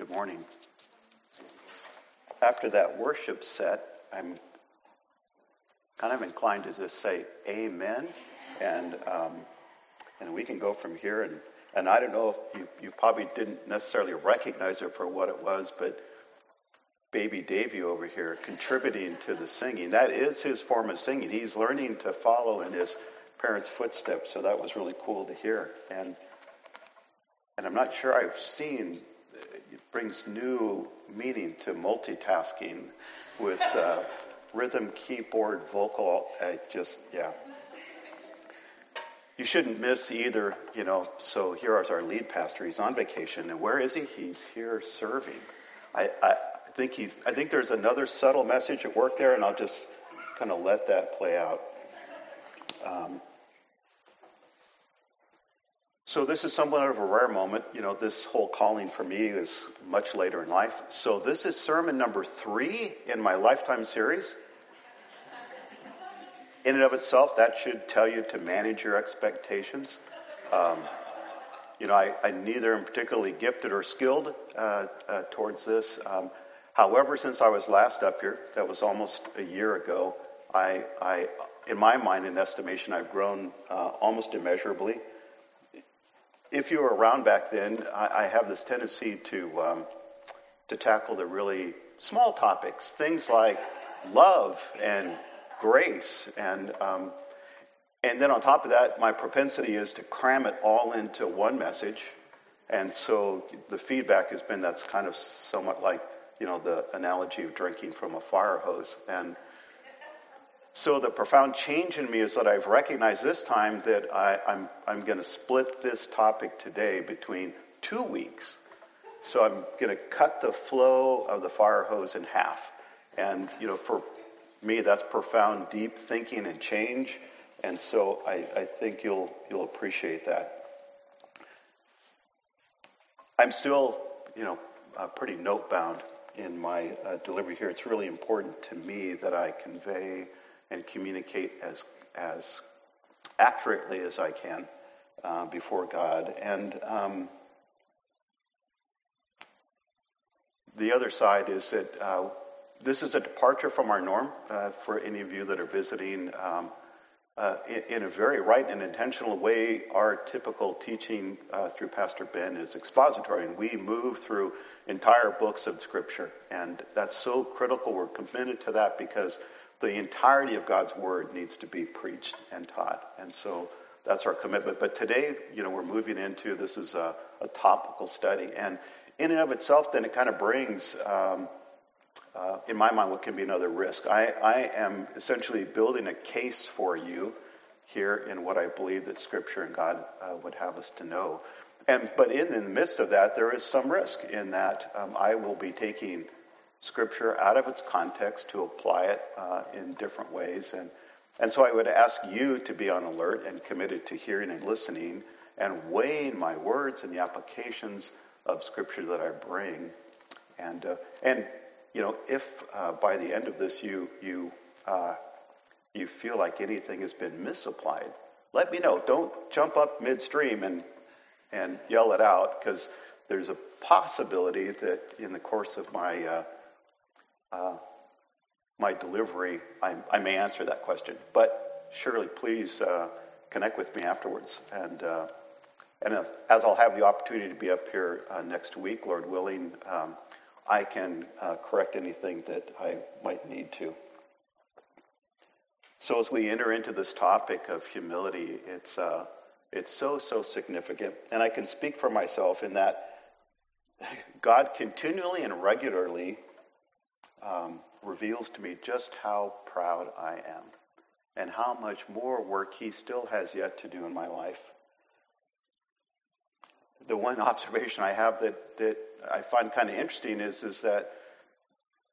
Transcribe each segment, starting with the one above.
Good morning. After that worship set, I'm kind of inclined to just say amen, and we can go from here. And I don't know if you probably didn't necessarily recognize it for what it was, but Baby Davey over here contributing to the singing. That is his form of singing. He's learning to follow in his parents' footsteps, so that was really cool to hear. And I'm not sure I've seen, it brings new meaning to multitasking with rhythm, keyboard, vocal. You shouldn't miss either, so here is our lead pastor. He's on vacation, and where is he? He's here serving. I think there's another subtle message at work there, and I'll just kind of let that play out. So this is somewhat of a rare moment. This whole calling for me is much later in life. So this is sermon number 3 in my lifetime series. In and of itself, that should tell you to manage your expectations. I neither am particularly gifted or skilled towards this. However, since I was last up here, that was almost a year ago, I in my mind and estimation, I've grown almost immeasurably. If you were around back then, I have this tendency to tackle the really small topics, things like love and grace, and then on top of that, my propensity is to cram it all into one message, and so the feedback has been that's kind of somewhat like the analogy of drinking from a fire hose. And so the profound change in me is that I've recognized this time that I'm going to split this topic today between 2 weeks. So I'm going to cut the flow of the fire hose in half. And, for me, that's profound, deep thinking and change. And so I think you'll appreciate that. I'm still, pretty note-bound in my delivery here. It's really important to me that I convey and communicate as accurately as I can before God. And the other side is that this is a departure from our norm for any of you that are visiting. In a very right and intentional way, our typical teaching through Pastor Ben is expository, and we move through entire books of Scripture. And that's so critical. We're committed to that because the entirety of God's Word needs to be preached and taught. And so that's our commitment. But today, we're moving into, this is a topical study. And in and of itself, then it kind of brings, in my mind, what can be another risk. I am essentially building a case for you here in what I believe that Scripture and God would have us to know. But in the midst of that, there is some risk in that I will be taking Scripture out of its context to apply it in different ways. And so I would ask you to be on alert and committed to hearing and listening and weighing my words and the applications of Scripture that I bring. And if by the end of this you feel like anything has been misapplied, let me know. Don't jump up midstream and yell it out, because there's a possibility that in the course of my my delivery, I may answer that question. But surely, please connect with me afterwards. And as I'll have the opportunity to be up here next week, Lord willing, I can correct anything that I might need to. So as we enter into this topic of humility, it's so significant. And I can speak for myself in that God continually and regularly reveals to me just how proud I am and how much more work he still has yet to do in my life. The one observation I have that I find kind of interesting is that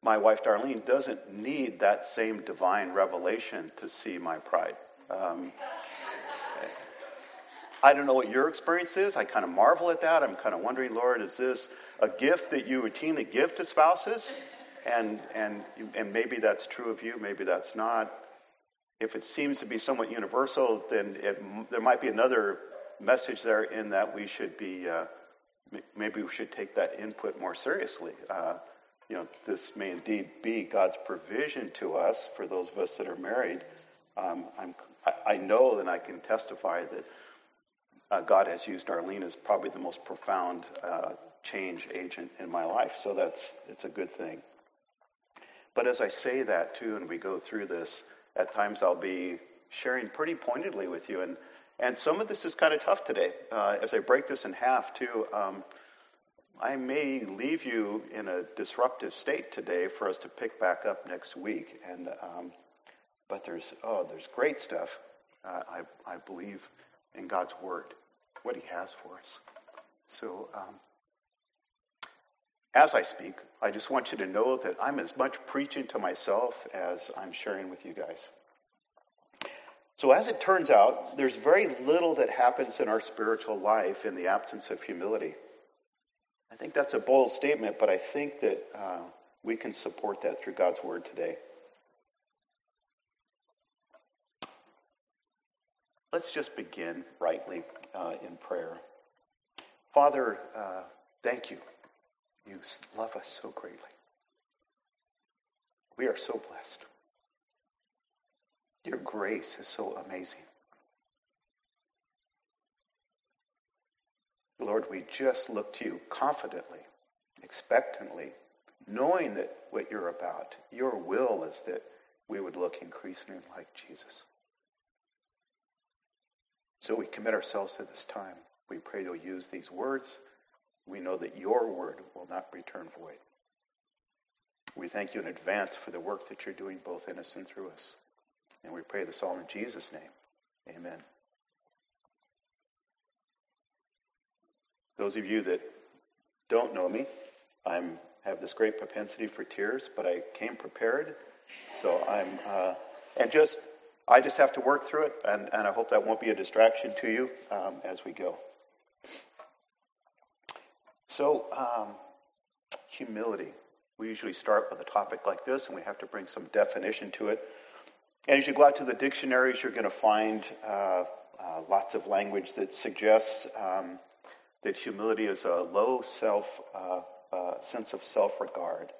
my wife, Darlene, doesn't need that same divine revelation to see my pride. I don't know what your experience is. I kind of marvel at that. I'm kind of wondering, Lord, is this a gift that you routinely give to spouses? And maybe that's true of you. Maybe that's not. If it seems to be somewhat universal, then there might be another message there in that we should be Maybe we should take that input more seriously. This may indeed be God's provision to us for those of us that are married. I know and I can testify that God has used Arlene as probably the most profound change agent in my life. So it's a good thing. But as I say that too, and we go through this, at times I'll be sharing pretty pointedly with you. And some of this is kind of tough today. As I break this in half too, I may leave you in a disruptive state today for us to pick back up next week. And but there's great stuff. I believe in God's word, what he has for us. So as I speak, I just want you to know that I'm as much preaching to myself as I'm sharing with you guys. So as it turns out, there's very little that happens in our spiritual life in the absence of humility. I think that's a bold statement, but I think that we can support that through God's word today. Let's just begin rightly in prayer. Father, thank you. You love us so greatly. We are so blessed. Your grace is so amazing. Lord, we just look to you confidently, expectantly, knowing that what you're about, your will is that we would look increasingly like Jesus. So we commit ourselves to this time. We pray you'll use these words. We know that your word will not return void. We thank you in advance for the work that you're doing both in us and through us. And we pray this all in Jesus' name. Amen. Those of you that don't know me, I have this great propensity for tears, but I came prepared. So I just have to work through it, and I hope that won't be a distraction to you as we go. So, humility. We usually start with a topic like this, and we have to bring some definition to it. And as you go out to the dictionaries, you're going to find lots of language that suggests that humility is a low sense of self-regard.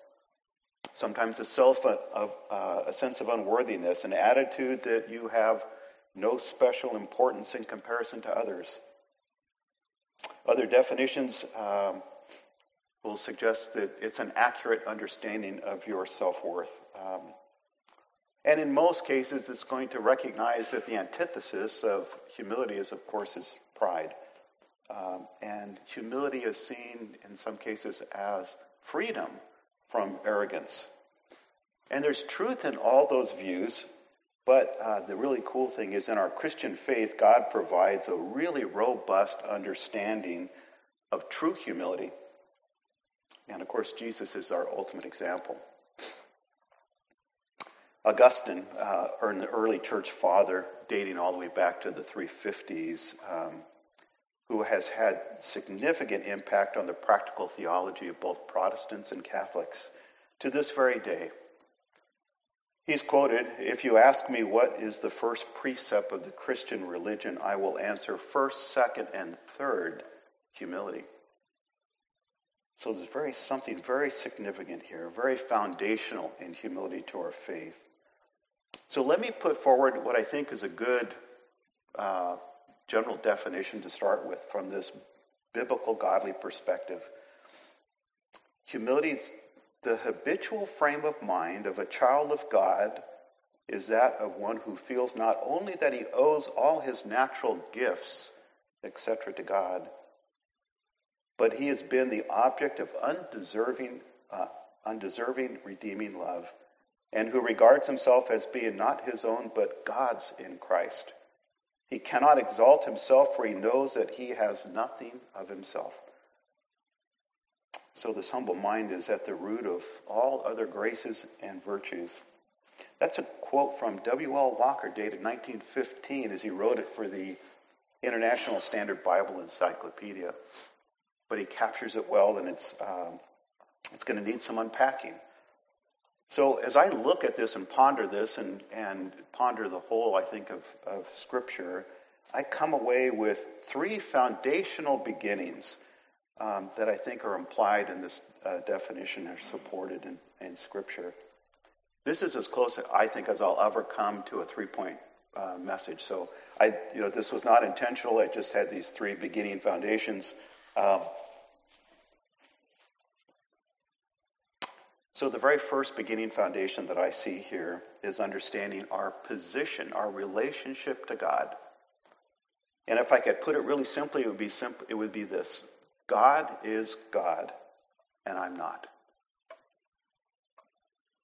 Sometimes a sense of unworthiness, an attitude that you have no special importance in comparison to others. Other definitions will suggest that it's an accurate understanding of your self-worth. And in most cases, it's going to recognize that the antithesis of humility is, of course, is pride. And humility is seen in some cases as freedom from arrogance. And there's truth in all those views, but the really cool thing is in our Christian faith, God provides a really robust understanding of true humility. And of course, Jesus is our ultimate example. Augustine, or an early church father, dating all the way back to the 350s, who has had significant impact on the practical theology of both Protestants and Catholics to this very day. He's quoted, "If you ask me what is the first precept of the Christian religion, I will answer first, second, and third, humility." So there's something very significant here, very foundational in humility to our faith. So let me put forward what I think is a good general definition to start with from this biblical godly perspective. Humility, the habitual frame of mind of a child of God, is that of one who feels not only that he owes all his natural gifts, etc., to God, but he has been the object of undeserving redeeming love, and who regards himself as being not his own but God's in Christ. He cannot exalt himself, for he knows that he has nothing of himself. So this humble mind is at the root of all other graces and virtues. That's a quote from W.L. Walker, dated 1915, as he wrote it for the International Standard Bible Encyclopedia. But he captures it well, and it's going to need some unpacking. So as I look at this and ponder this and ponder the whole, I think, of Scripture, I come away with three foundational beginnings that I think are implied in this definition are supported in Scripture. This is as close, I think, as I'll ever come to a three-point message. So, this was not intentional. I just had these three beginning foundations. So the very first beginning foundation that I see here is understanding our position, our relationship to God. And if I could put it really simply, it would be this. God is God, and I'm not.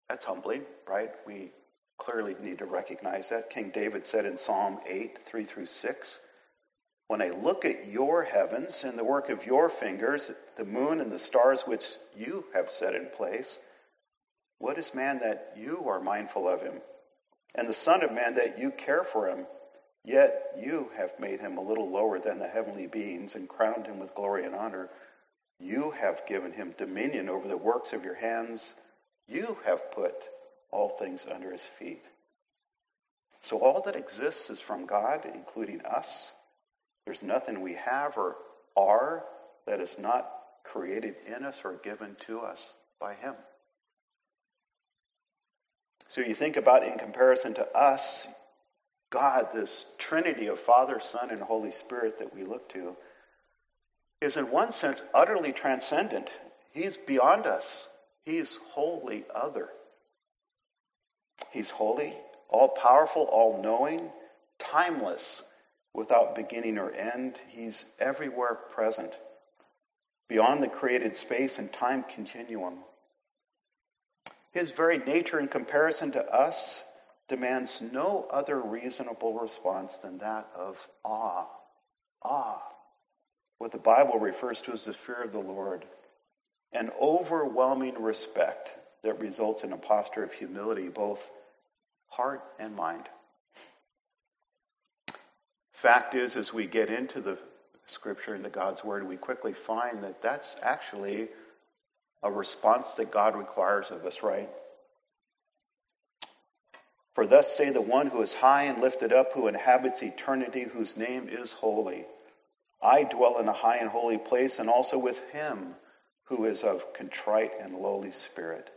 That's humbling, right? We clearly need to recognize that. King David said in Psalm 8, 3 through 6, "When I look at your heavens and the work of your fingers, the moon and the stars which you have set in place, what is man that you are mindful of him, and the son of man that you care for him? Yet you have made him a little lower than the heavenly beings and crowned him with glory and honor. You have given him dominion over the works of your hands. You have put all things under his feet." So all that exists is from God, including us. There's nothing we have or are that is not created in us or given to us by him. So you think about, in comparison to us, God, this Trinity of Father, Son, and Holy Spirit that we look to, is in one sense utterly transcendent. He's beyond us. He's wholly other. He's holy, all-powerful, all-knowing, timeless, without beginning or end. He's everywhere present, beyond the created space and time continuum. His very nature, in comparison to us, demands no other reasonable response than that of awe. Awe, what the Bible refers to as the fear of the Lord, an overwhelming respect that results in a posture of humility, both heart and mind. Fact is, as we get into the Scripture, into God's Word, we quickly find that that's actually a response that God requires of us, right? "For thus say the one who is high and lifted up, who inhabits eternity, whose name is holy. I dwell in a high and holy place, and also with him who is of contrite and lowly spirit,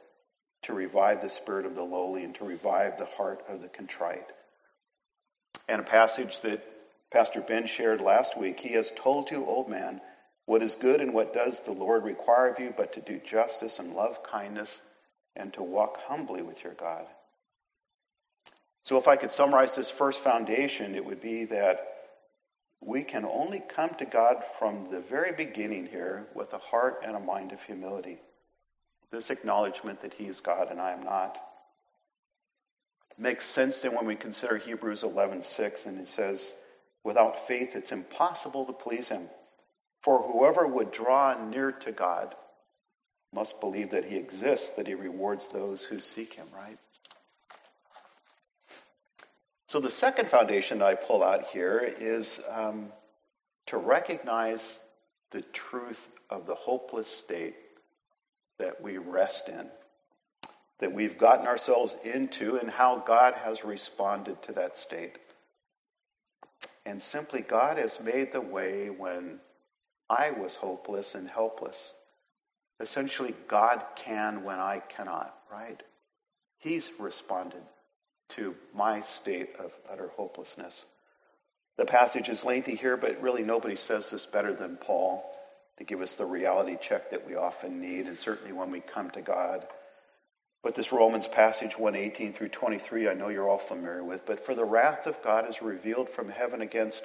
to revive the spirit of the lowly and to revive the heart of the contrite." And a passage that Pastor Ben shared last week, "He has told you, old man, what is good and what does the Lord require of you, but to do justice and love kindness and to walk humbly with your God." So if I could summarize this first foundation, it would be that we can only come to God from the very beginning here with a heart and a mind of humility. This acknowledgement that he is God and I am not. It makes sense then when we consider Hebrews 11:6, and it says, "Without faith it's impossible to please him. For whoever would draw near to God must believe that he exists, that he rewards those who seek him," right? So the second foundation I pull out here is to recognize the truth of the hopeless state that we rest in, that we've gotten ourselves into, and how God has responded to that state. And simply, God has made the way when I was hopeless and helpless. Essentially, God can when I cannot, right? He's responded to my state of utter hopelessness. The passage is lengthy here, but really nobody says this better than Paul, to give us the reality check that we often need, and certainly when we come to God. But this Romans passage 1:18 through 23, I know you're all familiar with, "But for the wrath of God is revealed from heaven against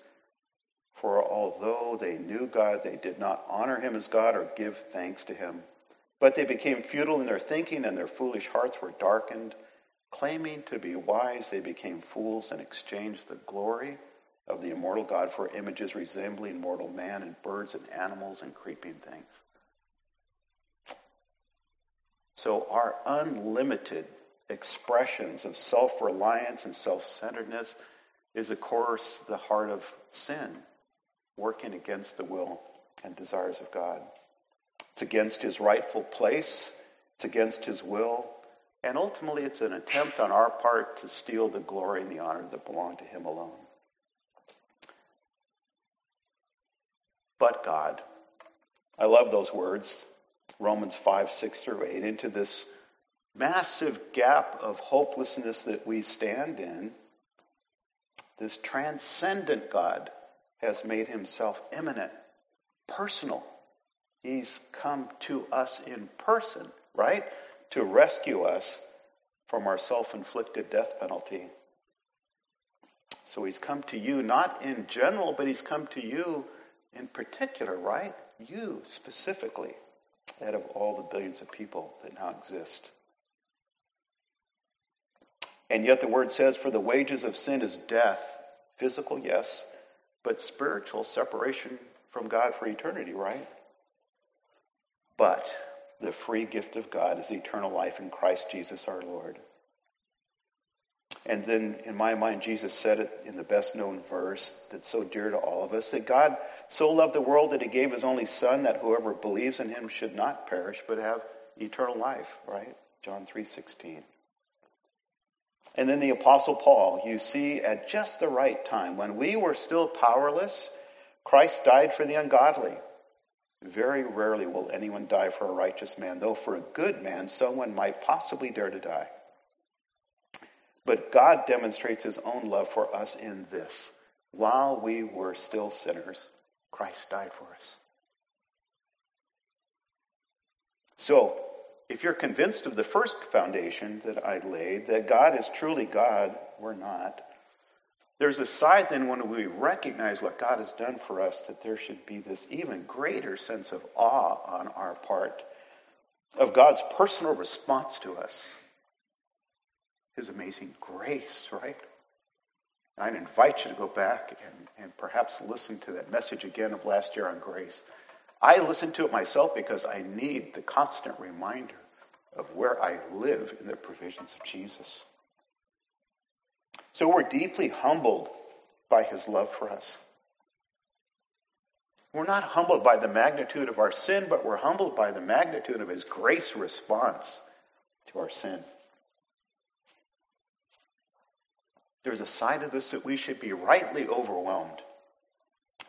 For although they knew God, they did not honor him as God or give thanks to him. But they became futile in their thinking, and their foolish hearts were darkened. Claiming to be wise, they became fools and exchanged the glory of the immortal God for images resembling mortal man and birds and animals and creeping things." So our unlimited expressions of self-reliance and self-centeredness is, of course, the heart of sin, working against the will and desires of God. It's against his rightful place. It's against his will. And ultimately, it's an attempt on our part to steal the glory and the honor that belong to him alone. But God. I love those words. Romans 5, 6 through 8. Into this massive gap of hopelessness that we stand in, this transcendent God has made himself immanent, personal. He's come to us in person, right? To rescue us from our self-inflicted death penalty. So he's come to you, not in general, but he's come to you in particular, right? You specifically, out of all the billions of people that now exist. And yet the word says, for the wages of sin is death. Physical, yes, but spiritual separation from God for eternity, right? But the free gift of God is eternal life in Christ Jesus our Lord. And then, in my mind, Jesus said it in the best-known verse that's so dear to all of us, that God so loved the world that he gave his only Son, that whoever believes in him should not perish, but have eternal life, right? John 3:16. And then the Apostle Paul, you see, at just the right time, when we were still powerless, Christ died for the ungodly. Very rarely will anyone die for a righteous man, though for a good man, someone might possibly dare to die. But God demonstrates his own love for us in this. While we were still sinners, Christ died for us. So, if you're convinced of the first foundation that I laid, that God is truly God, we're not. There's a side then when we recognize what God has done for us, that there should be this even greater sense of awe on our part of God's personal response to us. His amazing grace, right? And I'd invite you to go back and perhaps listen to that message again of last year on grace. I listened to it myself because I need the constant reminder of where I live in the provisions of Jesus. So we're deeply humbled by his love for us. We're not humbled by the magnitude of our sin, but we're humbled by the magnitude of his grace response to our sin. There's a side of this that we should be rightly overwhelmed.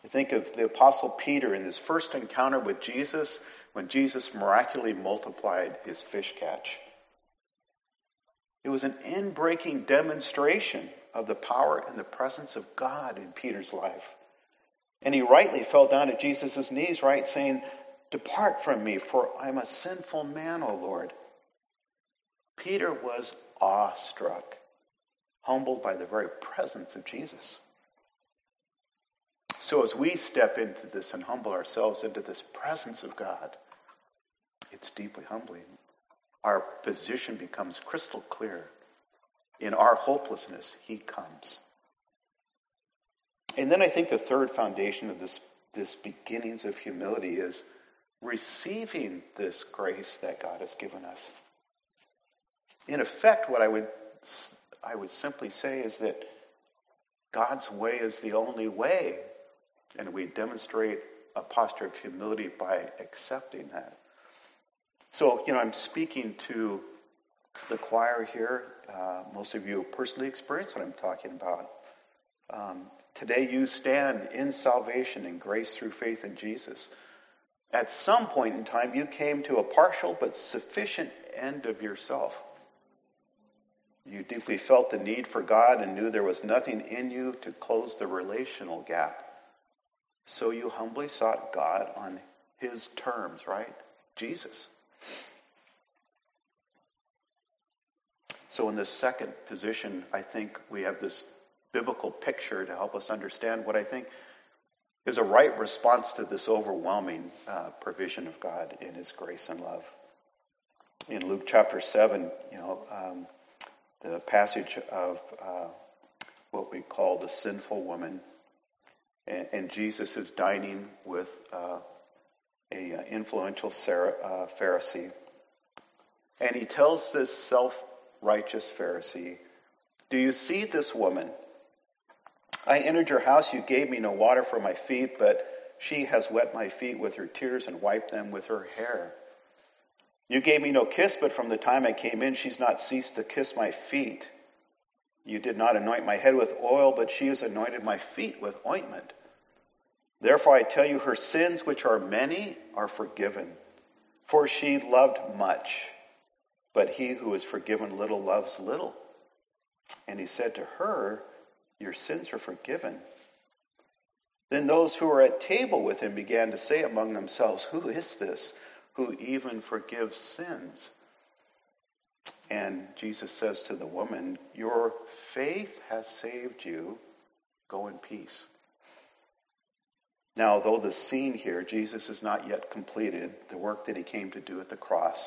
I think of the Apostle Peter in his first encounter with Jesus, when Jesus miraculously multiplied his fish catch. It was an in-breaking demonstration of the power and the presence of God in Peter's life. And he rightly fell down at Jesus' knees, right, saying, "Depart from me, for I'm a sinful man, O Lord." Peter was awestruck, humbled by the very presence of Jesus. So as we step into this and humble ourselves into this presence of God, it's deeply humbling. Our position becomes crystal clear. In our hopelessness, he comes. And then I think the third foundation of this beginnings of humility is receiving this grace that God has given us. In effect, what I would simply say is that God's way is the only way, and we demonstrate a posture of humility by accepting that. So, I'm speaking to the choir here. Most of you personally experience what I'm talking about. Today you stand in salvation and grace through faith in Jesus. At some point in time, you came to a partial but sufficient end of yourself. You deeply felt the need for God and knew there was nothing in you to close the relational gap. So you humbly sought God on his terms, right? Jesus. So in this second position, I think we have this biblical picture to help us understand what I think is a right response to this overwhelming provision of God in his grace and love. In Luke chapter 7, the passage of what we call the sinful woman. And Jesus is dining with an influential Pharisee. And he tells this self-righteous Pharisee, "Do you see this woman? I entered your house, you gave me no water for my feet, but she has wet my feet with her tears and wiped them with her hair. You gave me no kiss, but from the time I came in, she's not ceased to kiss my feet. You did not anoint my head with oil, but she has anointed my feet with ointment. Therefore I tell you, her sins, which are many, are forgiven. For she loved much, but he who is forgiven little loves little. And he said to her, your sins are forgiven. Then those who were at table with him began to say among themselves, who is this who even forgives sins? And Jesus says to the woman, your faith has saved you. Go in peace." Now, though the scene here, Jesus is not yet completed the work that he came to do at the cross.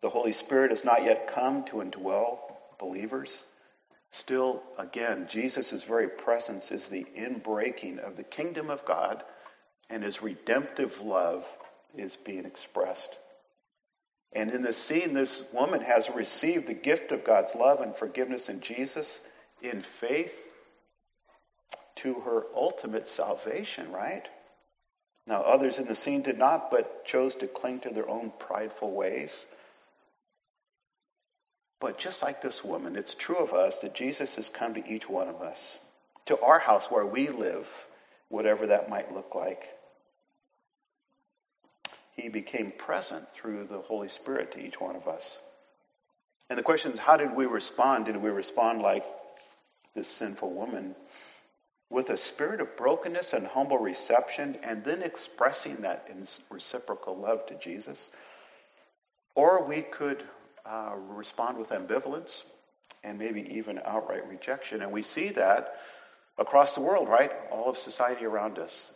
The Holy Spirit has not yet come to indwell believers. Still, again, Jesus' very presence is the inbreaking of the kingdom of God, and his redemptive love is being expressed. And in this scene, this woman has received the gift of God's love and forgiveness in Jesus in faith to her ultimate salvation, right? Now, others in the scene did not, but chose to cling to their own prideful ways. But just like this woman, it's true of us that Jesus has come to each one of us, to our house where we live, whatever that might look like. He became present through the Holy Spirit to each one of us. And the question is, how did we respond? Did we respond like this sinful woman, with a spirit of brokenness and humble reception, and then expressing that in reciprocal love to Jesus? Or we could respond with ambivalence and maybe even outright rejection. And we see that across the world, right? All of society around us.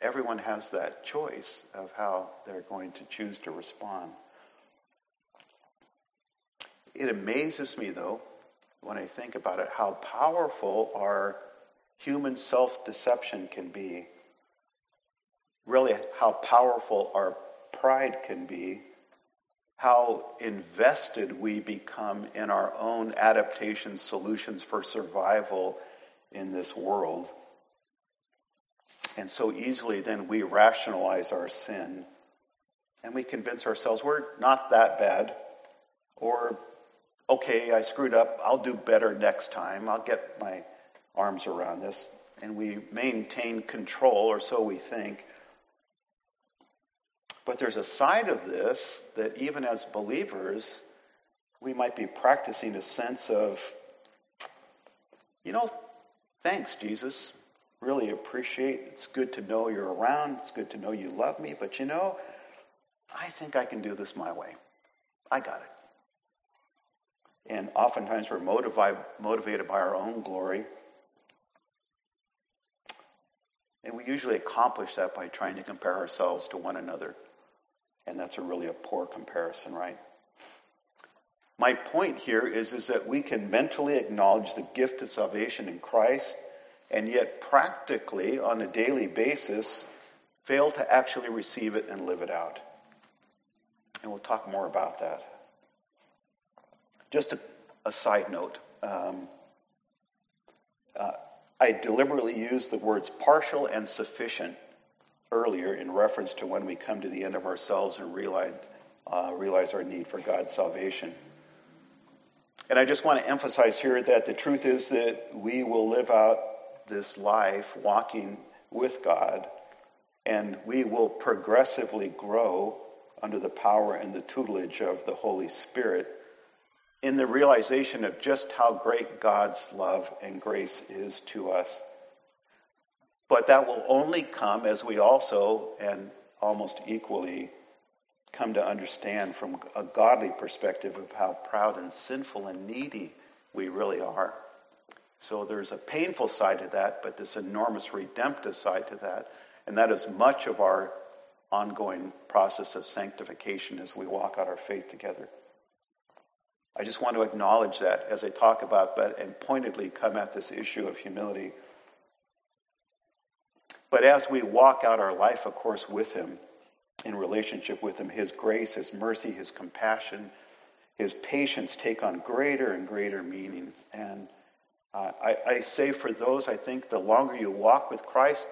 Everyone has that choice of how they're going to choose to respond. It amazes me, though, when I think about it, how powerful our human self-deception can be. Really, how powerful our pride can be. How invested we become in our own adaptation solutions for survival in this world. And so easily then we rationalize our sin and we convince ourselves we're not that bad, or, okay, I screwed up, I'll do better next time, I'll get my arms around this, and we maintain control, or so we think. But there's a side of this that even as believers, we might be practicing a sense of, thanks, Jesus. Really appreciate it. It's good to know you're around. It's good to know you love me. But I think I can do this my way. I got it. And oftentimes we're motivated by our own glory. And we usually accomplish that by trying to compare ourselves to one another. And that's a poor comparison, right? My point here is that we can mentally acknowledge the gift of salvation in Christ, and yet practically, on a daily basis, fail to actually receive it and live it out. And we'll talk more about that. Just a side note. I deliberately used the words partial and sufficient earlier in reference to when we come to the end of ourselves and realize our need for God's salvation. And I just want to emphasize here that the truth is that we will live out this life walking with God, and we will progressively grow under the power and the tutelage of the Holy Spirit in the realization of just how great God's love and grace is to us. But that will only come as we also, and almost equally, come to understand from a godly perspective of how proud and sinful and needy we really are. So there's a painful side to that, but this enormous redemptive side to that. And that is much of our ongoing process of sanctification as we walk out our faith together. I just want to acknowledge that as I talk about that and pointedly come at this issue of humility. But as we walk out our life, of course, with him, in relationship with him, his grace, his mercy, his compassion, his patience take on greater and greater meaning. And I say for those, I think the longer you walk with Christ,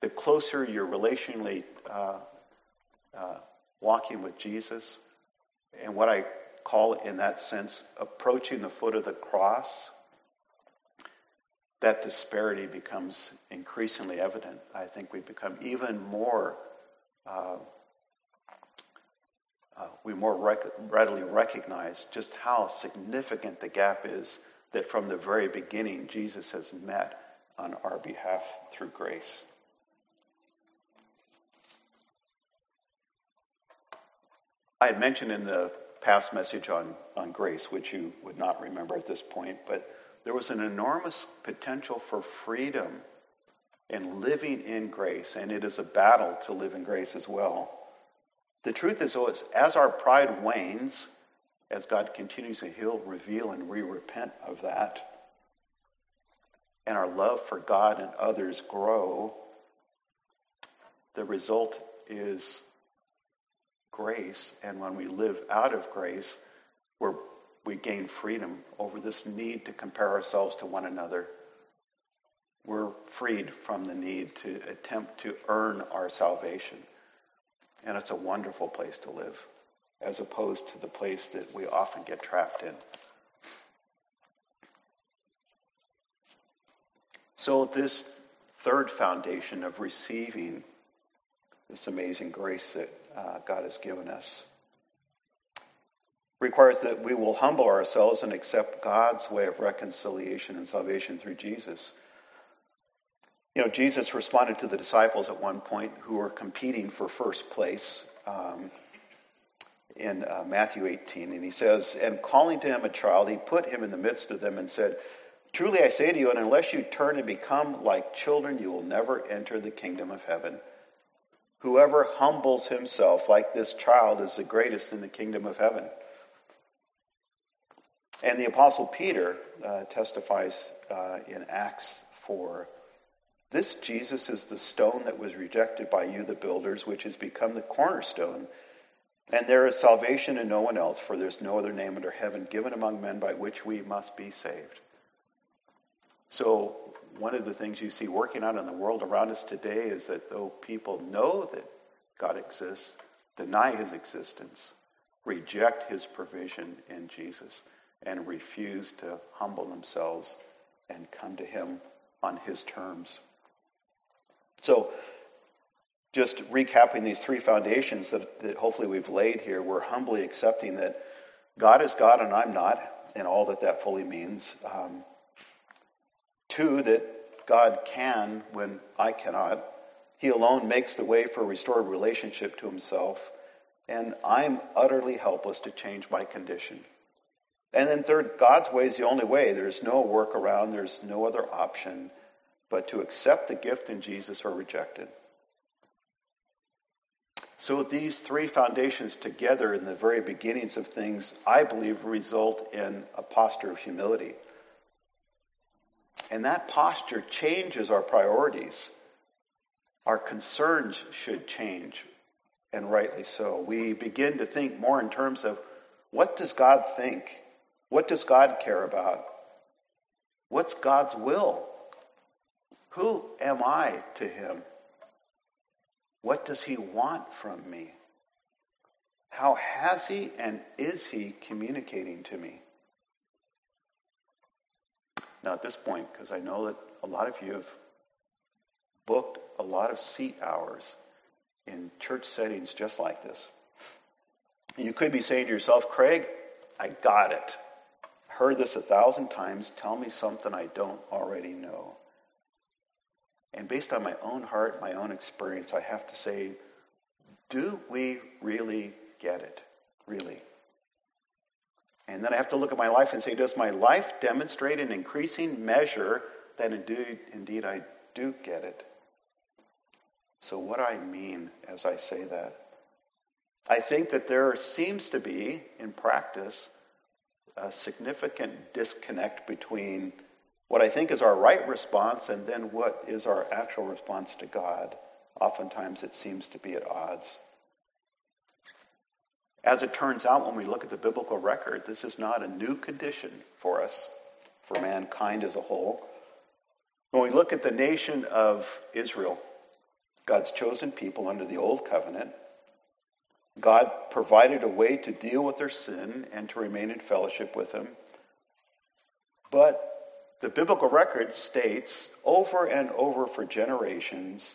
the closer you're relationally walking with Jesus. And what I call, in that sense, approaching the foot of the cross, that disparity becomes increasingly evident. I think we become even more, readily recognize just how significant the gap is that from the very beginning Jesus has met on our behalf through grace. I had mentioned in the past message on grace, which you would not remember at this point, but there was an enormous potential for freedom in living in grace, and it is a battle to live in grace as well. The truth is, as our pride wanes, as God continues to heal, reveal, and we repent of that, and our love for God and others grow, the result is grace. And when we live out of grace, we gain freedom over this need to compare ourselves to one another. We're freed from the need to attempt to earn our salvation. And it's a wonderful place to live, as opposed to the place that we often get trapped in. So this third foundation of receiving this amazing grace that God has given us requires that we will humble ourselves and accept God's way of reconciliation and salvation through Jesus. You know, Jesus responded to the disciples at one point who were competing for first place in Matthew 18. And he says, "And calling to him a child, he put him in the midst of them and said, 'Truly I say to you, and unless you turn and become like children, you will never enter the kingdom of heaven. Whoever humbles himself like this child is the greatest in the kingdom of heaven.'" And the Apostle Peter testifies in Acts 4, "This Jesus is the stone that was rejected by you, the builders, which has become the cornerstone. And there is salvation in no one else, for there's no other name under heaven given among men by which we must be saved." So one of the things you see working out in the world around us today is that though people know that God exists, deny his existence, reject his provision in Jesus, and refuse to humble themselves and come to him on his terms. So just recapping these three foundations that hopefully we've laid here, we're humbly accepting that God is God and I'm not, and all that fully means. Two, that God can when I cannot. He alone makes the way for a restored relationship to himself, and I'm utterly helpless to change my condition. And then third, God's way is the only way. There's no workaround. There's no other option but to accept the gift in Jesus or reject it. So these three foundations together in the very beginnings of things, I believe, result in a posture of humility. And that posture changes our priorities. Our concerns should change, and rightly so. We begin to think more in terms of, what does God think? What does God care about? What's God's will? Who am I to him? What does he want from me? How has he and is he communicating to me? Now at this point, because I know that a lot of you have booked a lot of seat hours in church settings just like this, you could be saying to yourself, "Craig, I got it. Heard this 1,000 times. Tell me something I don't already know." And based on my own heart, my own experience, I have to say, do we really get it? Really? And then I have to look at my life and say, does my life demonstrate an increasing measure that indeed I do get it? So what do I mean as I say that? I think that there seems to be, in practice, a significant disconnect between what I think is our right response and then what is our actual response to God. Oftentimes it seems to be at odds. As it turns out, when we look at the biblical record, this is not a new condition for us, for mankind as a whole. When we look at the nation of Israel, God's chosen people under the Old Covenant, God provided a way to deal with their sin and to remain in fellowship with Him. But the biblical record states over and over for generations,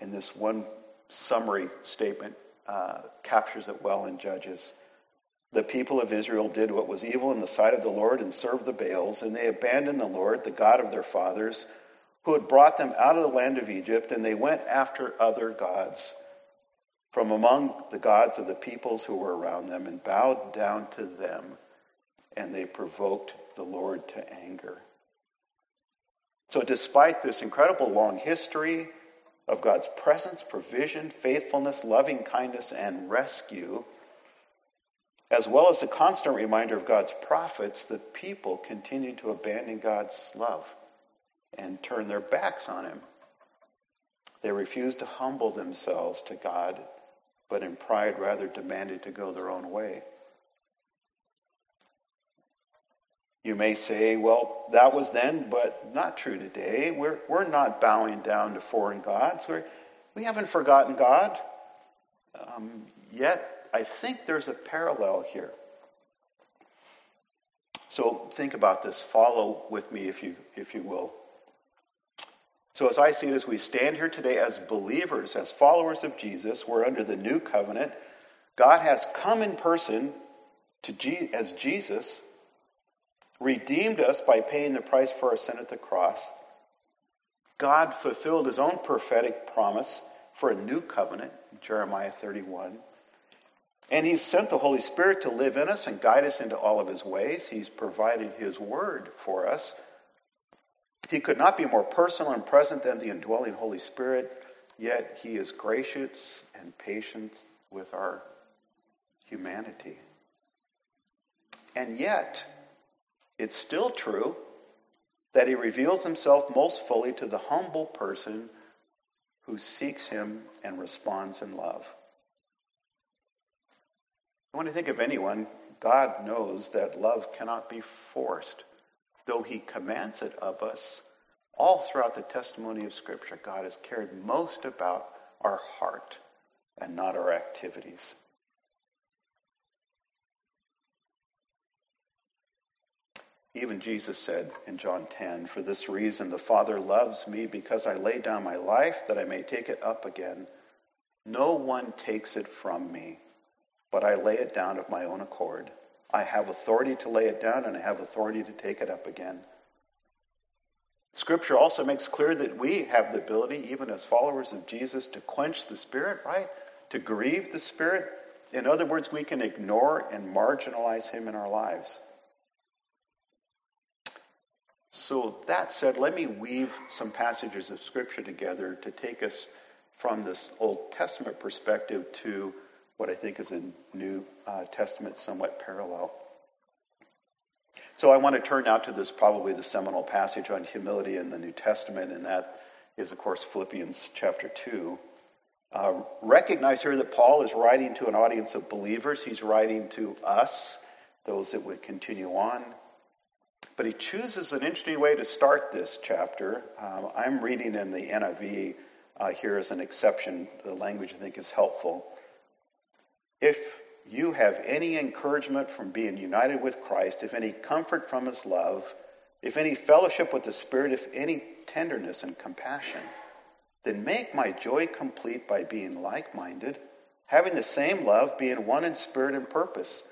in this one summary statement, captures it well in Judges. The people of Israel did what was evil in the sight of the Lord and served the Baals, and they abandoned the Lord, the God of their fathers, who had brought them out of the land of Egypt, and they went after other gods from among the gods of the peoples who were around them and bowed down to them, and they provoked the Lord to anger. So despite this incredible long history of God's presence, provision, faithfulness, loving kindness, and rescue, as well as the constant reminder of God's prophets, the people continued to abandon God's love and turn their backs on Him. They refused to humble themselves to God, but in pride rather demanded to go their own way. You may say, well, that was then, but not true today. We're not bowing down to foreign gods. We haven't forgotten God. Yet, I think there's a parallel here. So think about this. Follow with me if you will. So as I see it, as we stand here today as believers, as followers of Jesus, we're under the new covenant. God has come in person as Jesus, redeemed us by paying the price for our sin at the cross. God fulfilled His own prophetic promise for a new covenant, Jeremiah 31. And He's sent the Holy Spirit to live in us and guide us into all of His ways. He's provided His word for us. He could not be more personal and present than the indwelling Holy Spirit, yet He is gracious and patient with our humanity. And yet, it's still true that He reveals Himself most fully to the humble person who seeks Him and responds in love. When I think of anyone, God knows that love cannot be forced, though He commands it of us. All throughout the testimony of Scripture, God has cared most about our heart and not our activities. Even Jesus said in John 10, "For this reason the Father loves me, because I lay down my life that I may take it up again. No one takes it from me, but I lay it down of my own accord. I have authority to lay it down, and I have authority to take it up again." Scripture also makes clear that we have the ability, even as followers of Jesus, to quench the Spirit, right? To grieve the Spirit. In other words, we can ignore and marginalize Him in our lives. So that said, let me weave some passages of Scripture together to take us from this Old Testament perspective to what I think is a New Testament somewhat parallel. So I want to turn now to this, probably the seminal passage on humility in the New Testament, and that is, of course, Philippians chapter 2. Recognize here that Paul is writing to an audience of believers. He's writing to us, those that would continue on. But he chooses an interesting way to start this chapter. I'm reading in the NIV here as an exception. The language, I think, is helpful. "If you have any encouragement from being united with Christ, if any comfort from His love, if any fellowship with the Spirit, if any tenderness and compassion, then make my joy complete by being like-minded, having the same love, being one in spirit and purpose.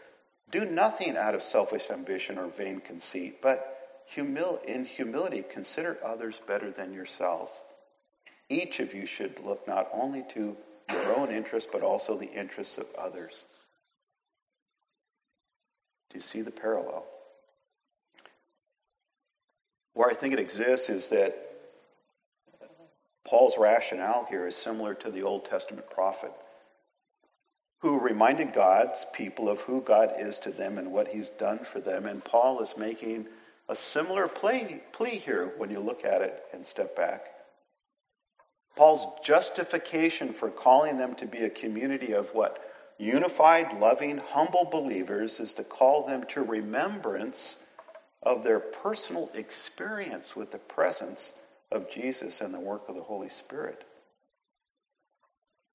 Do nothing out of selfish ambition or vain conceit, but in humility consider others better than yourselves. Each of you should look not only to your own interests, but also the interests of others." Do you see the parallel? Where I think it exists is that Paul's rationale here is similar to the Old Testament prophet, who reminded God's people of who God is to them and what He's done for them. And Paul is making a similar plea here when you look at it and step back. Paul's justification for calling them to be a community of what? unified, loving, humble believers is to call them to remembrance of their personal experience with the presence of Jesus and the work of the Holy Spirit.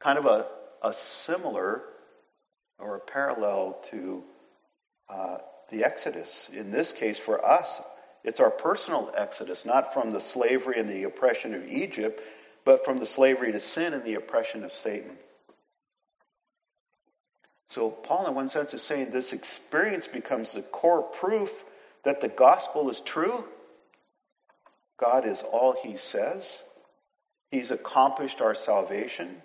Kind of a similar or a parallel to the Exodus. In this case, for us, it's our personal exodus, not from the slavery and the oppression of Egypt, but from the slavery to sin and the oppression of Satan. So Paul, in one sense, is saying this experience becomes the core proof that the gospel is true. God is all he says. He's accomplished our salvation.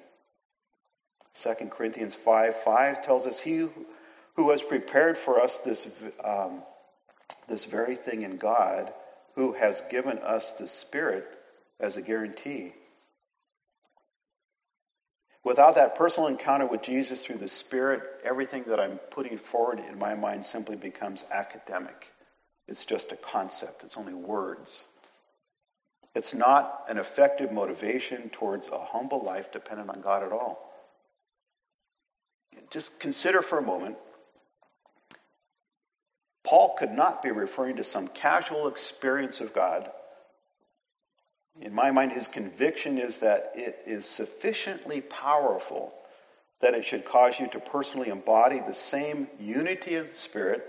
2 Corinthians 5:5 tells us he who has prepared for us this very thing in God, who has given us the Spirit as a guarantee. Without that personal encounter with Jesus through the Spirit, everything that I'm putting forward in my mind simply becomes academic. It's just a concept. It's only words. It's not an effective motivation towards a humble life dependent on God at all. Just consider for a moment, Paul could not be referring to some casual experience of God. In my mind, his conviction is that it is sufficiently powerful that it should cause you to personally embody the same unity of the Spirit,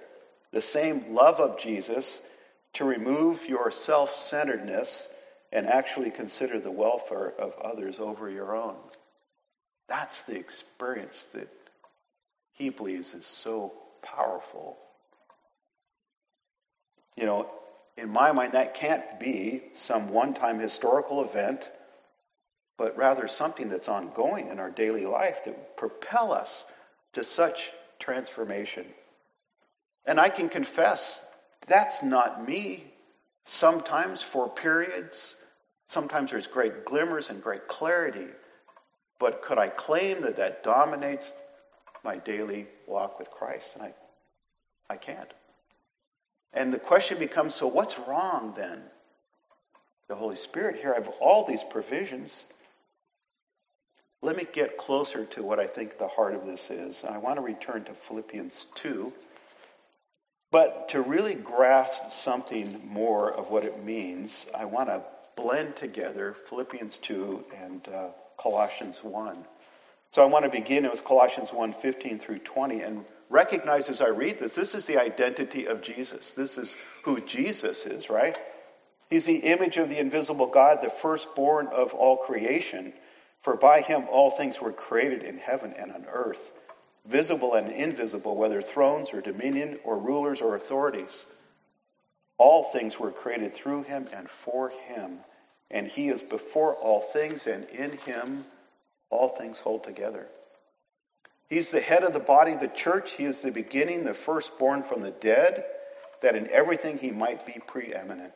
the same love of Jesus, to remove your self-centeredness and actually consider the welfare of others over your own. That's the experience that he believes is so powerful. You know, in my mind, that can't be some one-time historical event, but rather something that's ongoing in our daily life that would propel us to such transformation. And I can confess, that's not me. Sometimes for periods, sometimes there's great glimmers and great clarity, but could I claim that that dominates my daily walk with Christ? And I can't. And the question becomes, so what's wrong then? The Holy Spirit here, I have all these provisions. Let me get closer to what I think the heart of this is. I want to return to Philippians 2, but to really grasp something more of what it means, I want to blend together Philippians 2 and Colossians 1. So I want to begin with Colossians 1:15 through 20 and recognize as I read this is the identity of Jesus. This is who Jesus is, right? He's the image of the invisible God, the firstborn of all creation. For by him all things were created in heaven and on earth, visible and invisible, whether thrones or dominion or rulers or authorities. All things were created through him and for him. And he is before all things, and in him all things hold together. He's the head of the body, the church. He is the beginning, the firstborn from the dead, that in everything he might be preeminent.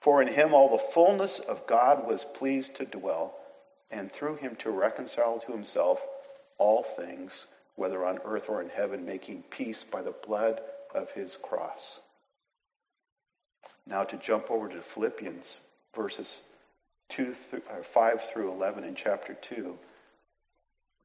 For in him all the fullness of God was pleased to dwell, and through him to reconcile to himself all things, whether on earth or in heaven, making peace by the blood of his cross. Now to jump over to Philippians, verses 5 through 11 in chapter 2.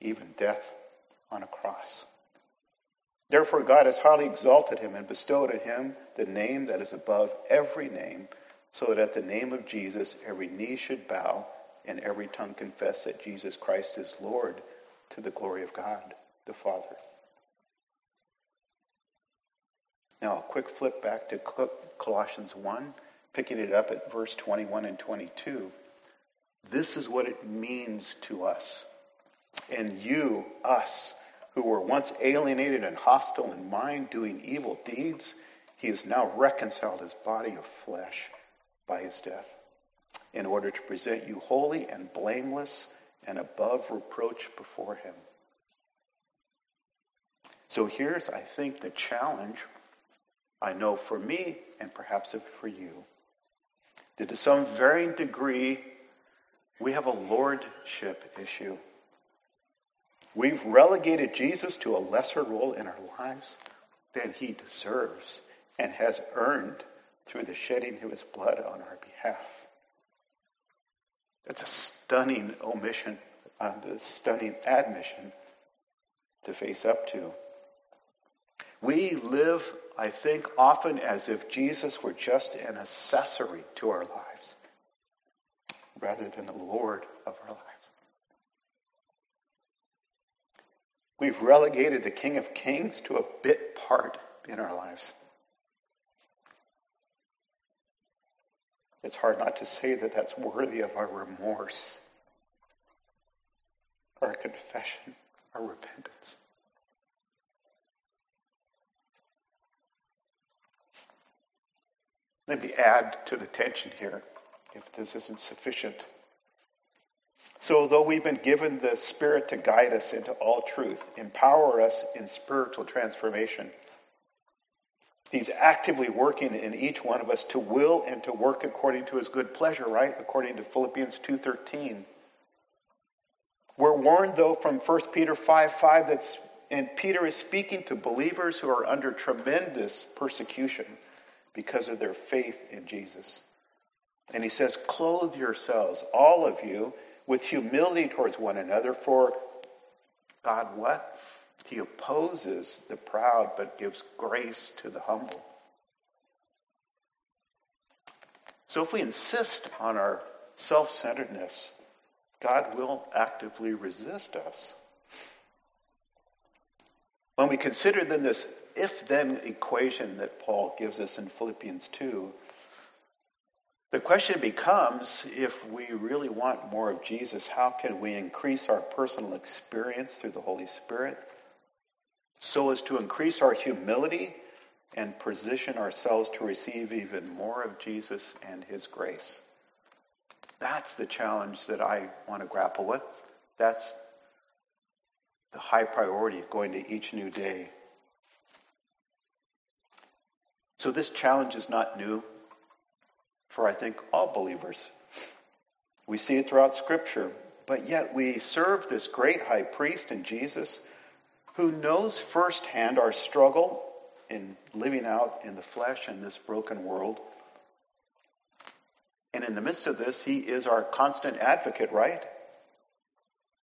even death on a cross. Therefore, God has highly exalted him and bestowed on him the name that is above every name, so that at the name of Jesus every knee should bow and every tongue confess that Jesus Christ is Lord, to the glory of God the Father. Now, a quick flip back to Colossians 1. Picking it up at verse 21 and 22, this is what it means to us. And you, us, who were once alienated and hostile in mind, doing evil deeds, he has now reconciled his body of flesh by his death, in order to present you holy and blameless and above reproach before him. So here's, I think, the challenge, I know for me, and perhaps for you, that to some varying degree, we have a lordship issue. We've relegated Jesus to a lesser role in our lives than he deserves and has earned through the shedding of his blood on our behalf. That's a stunning omission, a stunning admission to face up to. We live, I think, often as if Jesus were just an accessory to our lives rather than the Lord of our lives. We've relegated the King of Kings to a bit part in our lives. It's hard not to say that that's worthy of our remorse, our confession, our repentance. Let me add to the tension here, if this isn't sufficient. So though we've been given the Spirit to guide us into all truth, empower us in spiritual transformation, he's actively working in each one of us to will and to work according to his good pleasure, right? According to Philippians 2:13. We're warned, though, from 1 Peter 5:5, and Peter is speaking to believers who are under tremendous persecution because of their faith in Jesus. And he says, clothe yourselves, all of you, with humility towards one another, for God what? He opposes the proud, but gives grace to the humble. So if we insist on our self-centeredness, God will actively resist us. When we consider then this if-then equation that Paul gives us in Philippians 2, the question becomes, if we really want more of Jesus, how can we increase our personal experience through the Holy Spirit so as to increase our humility and position ourselves to receive even more of Jesus and his grace? That's the challenge that I want to grapple with. That's the high priority going to each new day. So this challenge is not new for, I think, all believers. We see it throughout Scripture, but yet we serve this great high priest in Jesus who knows firsthand our struggle in living out in the flesh in this broken world. And in the midst of this, he is our constant advocate, right?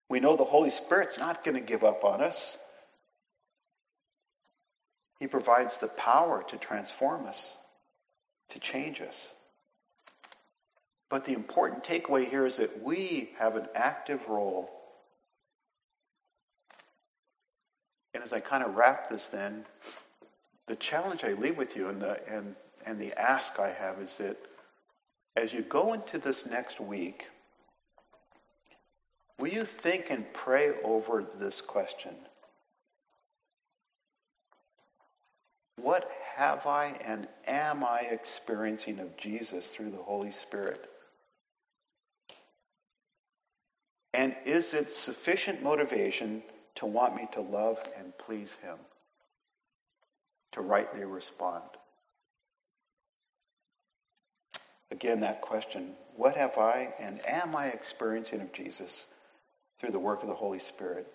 We know the Holy Spirit's not going to give up on us. He provides the power to transform us, to change us. But the important takeaway here is that we have an active role. And as I kind of wrap this then, the challenge I leave with you and the ask I have is that as you go into this next week, will you think and pray over this question? What have I and am I experiencing of Jesus through the Holy Spirit? And is it sufficient motivation to want me to love and please him, to rightly respond? Again, that question, what have I and am I experiencing of Jesus through the work of the Holy Spirit?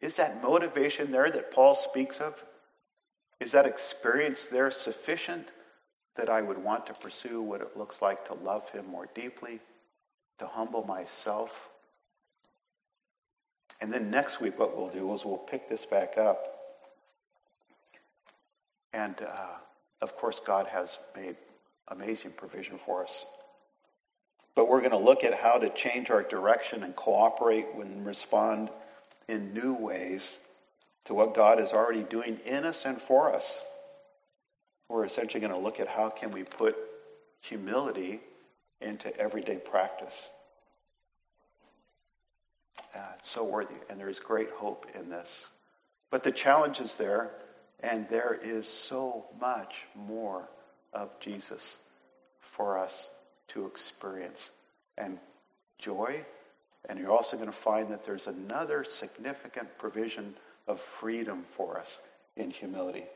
Is that motivation there that Paul speaks of? Is that experience there sufficient that I would want to pursue what it looks like to love him more deeply, to humble myself? And then next week what we'll do is we'll pick this back up. And of course, God has made amazing provision for us. But we're going to look at how to change our direction and cooperate and respond in new ways to what God is already doing in us and for us. We're essentially going to look at how can we put humility into everyday practice. It's so worthy, and there is great hope in this. But the challenge is there. And there is so much more of Jesus for us to experience. And joy And you're also going to find that there's another significant provision of freedom for us in humility.